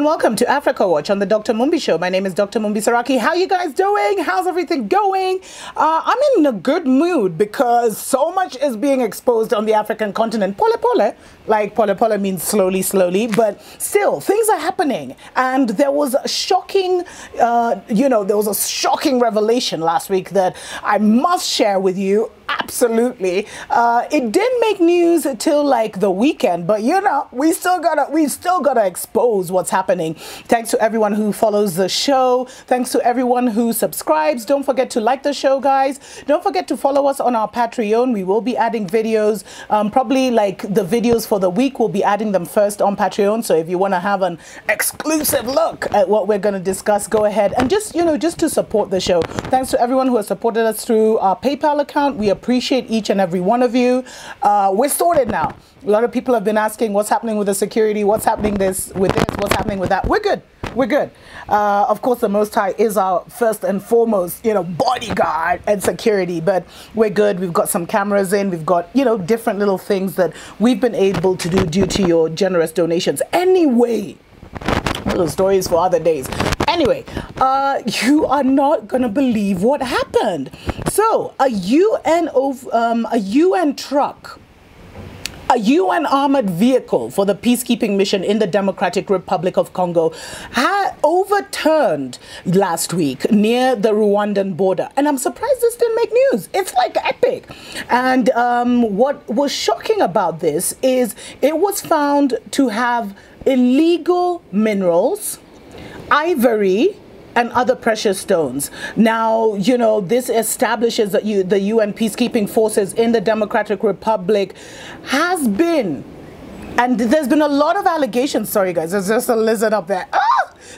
and welcome to Africa Watch on the Dr. Mumbi Show. My name is Dr. Mumbi Saraki. How you guys doing? How's everything going? I'm in a good mood because so much is being exposed on the African continent. Pole pole, like pole pole means slowly, slowly, but still things are happening. And there was a shocking, revelation last week that I must share with you. Absolutely. It didn't make news till like the weekend, but you know, we still gotta expose what's happening. Thanks to everyone who follows the show. Thanks to everyone who subscribes. Don't forget to like the show, guys. Don't forget to follow us on our Patreon. We will be adding videos, probably like the videos for the week. We'll be adding them first on Patreon. So if you want to have an exclusive look at what we're going to discuss, go ahead and just to support the show. Thanks to everyone who has supported us through our PayPal account. We appreciate each and every one of you. We're sorted now. A lot of people have been asking what's happening with the security, what's happening with this, what's happening with that. We're good. We're good. Of course, the Most High is our first and foremost, bodyguard and security, but we're good. We've got some cameras in. We've got, different little things that we've been able to do due to your generous donations. Anyway, little stories for other days. Anyway, you are not going to believe what happened. So a UN armored vehicle for the peacekeeping mission in the Democratic Republic of Congo overturned last week near the Rwandan border. And I'm surprised this didn't make news. It's like epic. And what was shocking about this is it was found to have illegal minerals, ivory, and other precious stones. Now, this establishes that the UN peacekeeping forces in the Democratic Republic has been, and there's been a lot of allegations. Sorry, guys, there's just a lizard up there. Ah!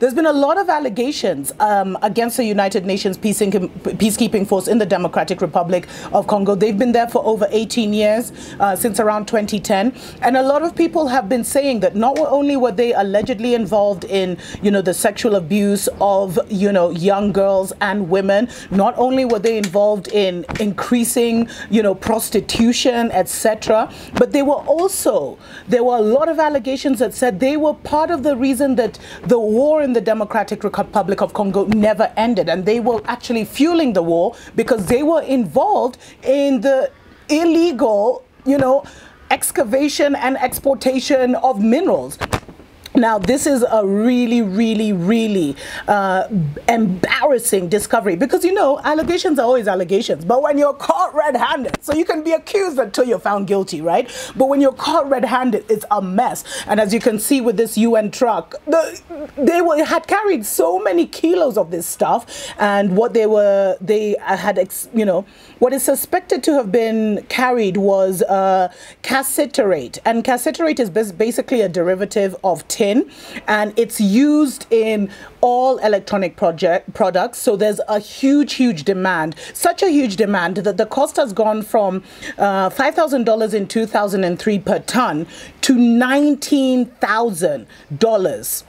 There's been a lot of allegations against the United Nations peacekeeping force in the Democratic Republic of Congo. They've been there for over 18 years, since around 2010. And a lot of people have been saying that not only were they allegedly involved in, the sexual abuse of, young girls and women, not only were they involved in increasing, prostitution, etc., but there were a lot of allegations that said they were part of the reason that the war in the Democratic Republic of Congo never ended, and they were actually fueling the war because they were involved in the illegal, excavation and exportation of minerals. Now, this is a really, really, really embarrassing discovery because, allegations are always allegations. But when you're caught red-handed, so you can be accused until you're found guilty, right? But when you're caught red-handed, it's a mess. And as you can see with this UN truck, they had carried so many kilos of this stuff, and what is suspected to have been carried was cassiterite. And cassiterite is basically a derivative of tin. And it's used in all electronic products. So there's a huge demand, such a huge demand that the cost has gone from $5,000 in 2003 per ton to $19,000.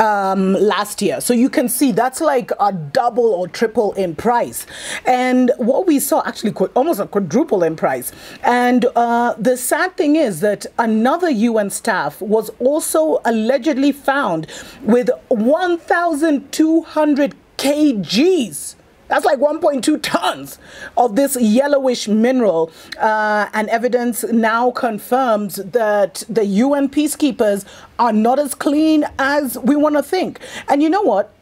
Last year. So you can see that's like a double or triple in price. And what we saw actually almost a quadruple in price. And the sad thing is that another UN staff was also allegedly found with 1,200 kgs. That's like 1.2 tons of this yellowish mineral, and evidence now confirms that the UN peacekeepers are not as clean as we want to think. And you know what?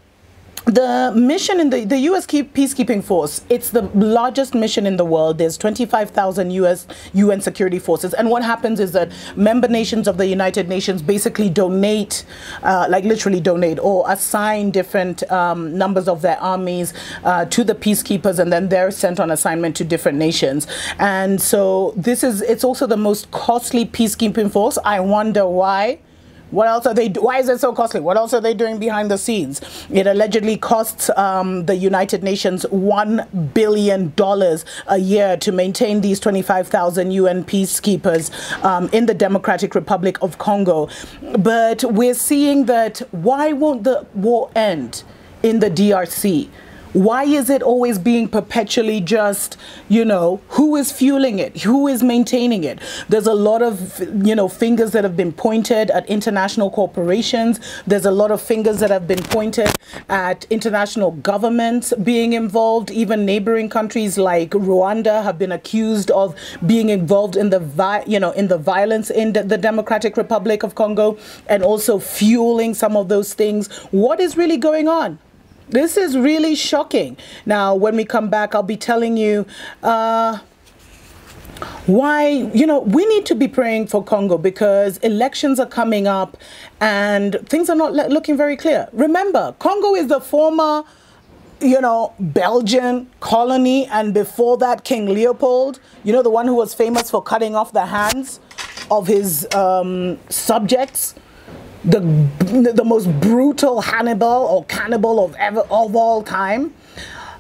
The mission in the U.S. peacekeeping force, it's the largest mission in the world. There's 25,000 U.S. UN security forces. And what happens is that member nations of the United Nations basically donate, or assign different numbers of their armies to the peacekeepers, and then they're sent on assignment to different nations. And so it's also the most costly peacekeeping force. I wonder why. Why is it so costly? What else are they doing behind the scenes? It allegedly costs the United Nations $1 billion a year to maintain these 25,000 UN peacekeepers in the Democratic Republic of Congo. But we're seeing that why won't the war end in the DRC? Why is it always being perpetually just, you know, who is fueling it? Who is maintaining it? There's a lot of, you know, fingers that have been pointed at international corporations. There's a lot of fingers that have been pointed at international governments being involved. Even neighboring countries like Rwanda have been accused of being involved in the, you know, in the violence in the Democratic Republic of Congo, and also fueling some of those things. What is really going on? This is really shocking. Now, when we come back, I'll be telling you why, you know, we need to be praying for Congo, because elections are coming up and things are not looking very clear. Remember, Congo is the former, you know, Belgian colony, and before that, King Leopold, you know, the one who was famous for cutting off the hands of his subjects. The most brutal Hannibal or cannibal of all time.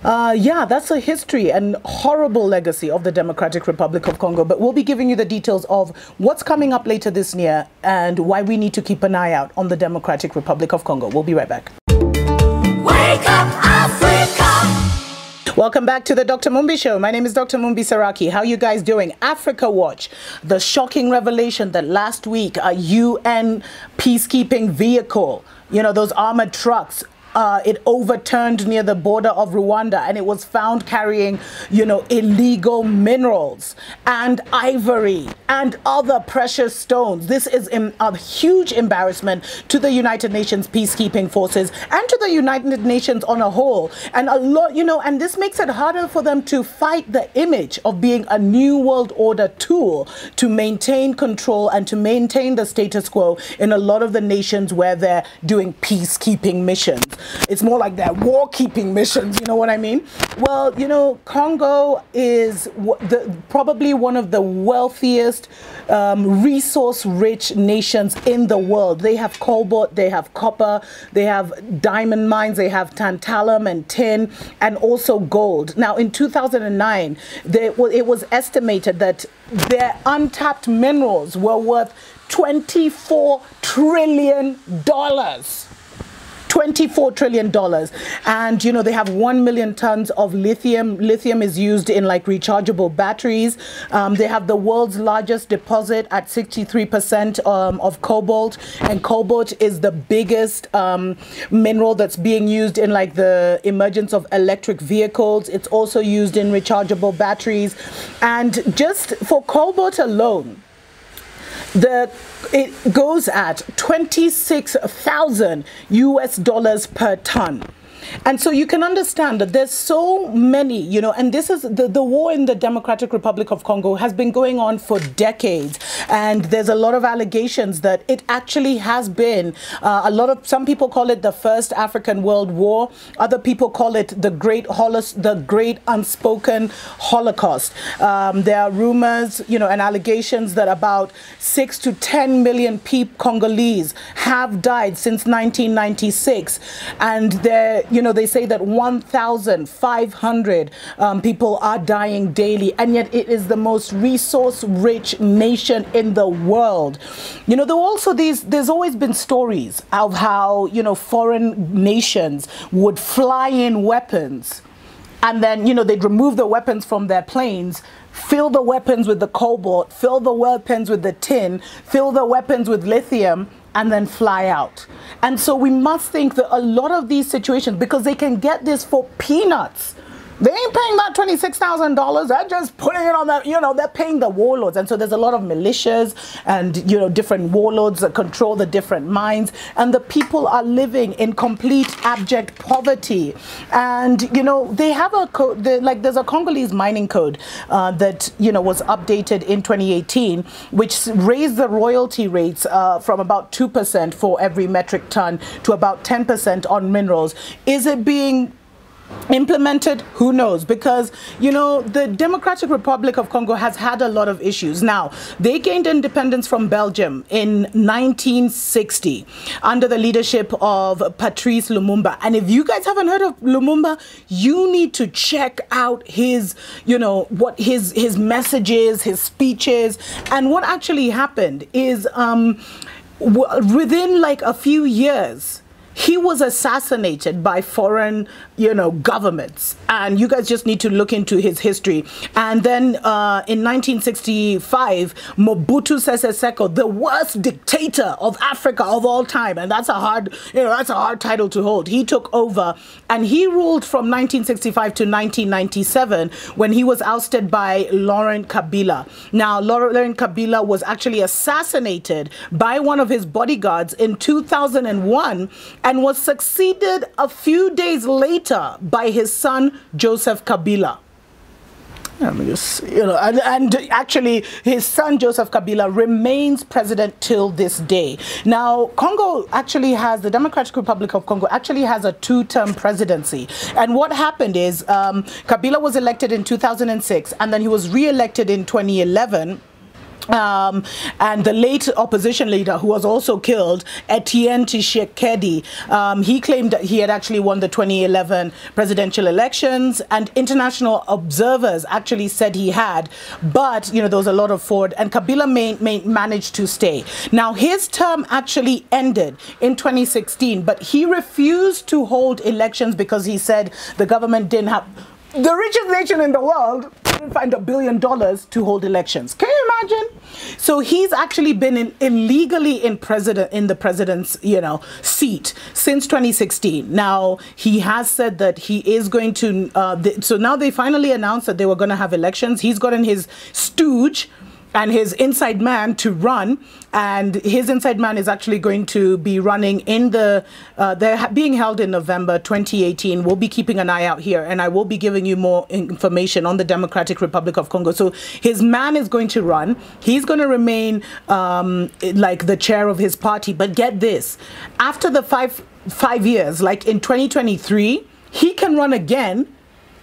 Yeah, that's a history and horrible legacy of the Democratic Republic of Congo. But we'll be giving you the details of what's coming up later this year and why we need to keep an eye out on the Democratic Republic of Congo. We'll be right back. Wake up, Africa! Welcome back to the Dr. Mumbi Show. My name is Dr. Mumbi Saraki. How are you guys doing? Africa Watch, the shocking revelation that last week a UN peacekeeping vehicle, you know, those armored trucks, it overturned near the border of Rwanda, and it was found carrying, you know, illegal minerals and ivory and other precious stones. This is a huge embarrassment to the United Nations peacekeeping forces and to the United Nations on a whole. And a lot, you know, and this makes it harder for them to fight the image of being a New World Order tool to maintain control and to maintain the status quo in a lot of the nations where they're doing peacekeeping missions. It's more like their war-keeping missions, you know what I mean? Well, you know, Congo is probably one of the wealthiest, resource-rich nations in the world. They have cobalt, they have copper, they have diamond mines, they have tantalum and tin, and also gold. Now, in 2009, it was estimated that their untapped minerals were worth $24 trillion. $24 trillion. And, you know, they have 1 million tons of lithium. Lithium is used in, like, rechargeable batteries. They have the world's largest deposit at 63% of cobalt. And cobalt is the biggest mineral that's being used in, like, the emergence of electric vehicles. It's also used in rechargeable batteries. And just for cobalt alone, it goes at $26,000 per ton. And so you can understand that there's so many, you know, and this is the war in the Democratic Republic of Congo has been going on for decades. And there's a lot of allegations that it actually has been some people call it the First African World War. Other people call it the Great Unspoken Holocaust. There are rumors, you know, and allegations that about 6 to 10 million Congolese have died since 1996. And you know, they say that 1,500 people are dying daily, and yet it is the most resource-rich nation in the world. You know, there's always been stories of how, you know, foreign nations would fly in weapons, and then, you know, they'd remove the weapons from their planes, fill the weapons with the cobalt, fill the weapons with the tin, fill the weapons with lithium, and then fly out. And so we must think that a lot of these situations, because they can get this for peanuts, they ain't paying that $26,000. They're just putting it on that, you know, they're paying the warlords. And so there's a lot of militias and, you know, different warlords that control the different mines. And the people are living in complete abject poverty. And, you know, they have a code, there's a Congolese mining code that, you know, was updated in 2018, which raised the royalty rates from about 2% for every metric ton to about 10% on minerals. Is it being implemented? Who knows? Because, you know, the Democratic Republic of Congo has had a lot of issues. Now, they gained independence from Belgium in 1960 under the leadership of Patrice Lumumba. And if you guys haven't heard of Lumumba, you need to check out his, you know, what his messages, his speeches. And what actually happened is within like a few years, He was assassinated by foreign, governments. And you guys just need to look into his history. And then in 1965, Mobutu Sese Seko, the worst dictator of Africa of all time, and that's a hard, that's a hard title to hold. He took over and he ruled from 1965 to 1997 when he was ousted by Laurent Kabila. Now, Laurent Kabila was actually assassinated by one of his bodyguards in 2001 and was succeeded a few days later by his son, Joseph Kabila. And actually his son Joseph Kabila remains president till this day. Now Congo actually has, the Democratic Republic of Congo actually has a two-term presidency, and what happened is Kabila was elected in 2006 and then he was re-elected in 2011. And the late opposition leader who was also killed, Etienne Tshisekedi, he claimed that he had actually won the 2011 presidential elections, and international observers actually said he had, but there was a lot of fraud, and Kabila managed to stay. Now his term actually ended in 2016, but he refused to hold elections because he said the government didn't have, the richest nation in the world didn't find $1 billion to hold elections. Can you imagine? So he's actually been illegally in the president's seat since 2016. Now he has said that he is going to. So now they finally announced that they were going to have elections. He's gotten his stooge and his inside man to run, and his inside man is actually going to be running in the, they're being held in November 2018. We'll be keeping an eye out here, and I will be giving you more information on the Democratic Republic of Congo. So his man is going to run. He's going to remain like the chair of his party, but get this, after the five years, like in 2023, he can run again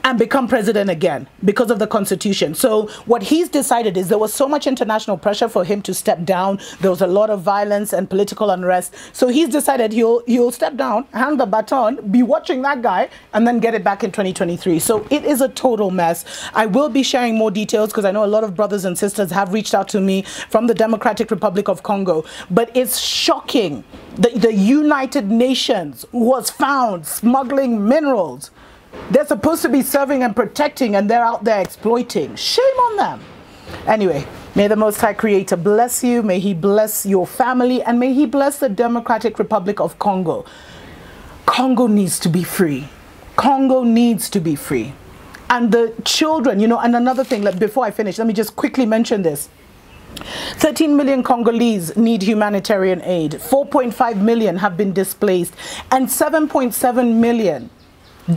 and become president again because of the constitution. So what he's decided is there was so much international pressure for him to step down. There was a lot of violence and political unrest. So he's decided he'll step down, hand the baton, be watching that guy, and then get it back in 2023. So it is a total mess. I will be sharing more details because I know a lot of brothers and sisters have reached out to me from the Democratic Republic of Congo. But it's shocking that the United Nations was found smuggling minerals. They're supposed to be serving and protecting, and they're out there exploiting. Shame on them. Anyway, may the Most High Creator bless you. May He bless your family, and may He bless the Democratic Republic of Congo. Congo needs to be free. Congo needs to be free. And the children, and another thing, before I finish, let me just quickly mention this. 13 million Congolese need humanitarian aid. 4.5 million have been displaced, and 7.7 million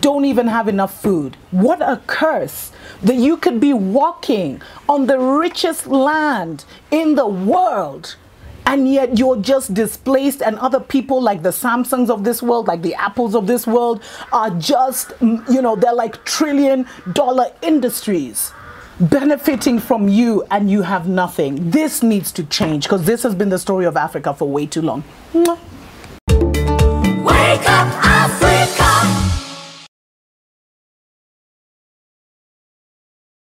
don't even have enough food. What a curse that you could be walking on the richest land in the world, and yet you're just displaced, and other people like the Samsungs of this world, like the Apples of this world, are just, they're like trillion-dollar industries benefiting from you, and you have nothing. This needs to change, because this has been the story of Africa for way too long. Mwah.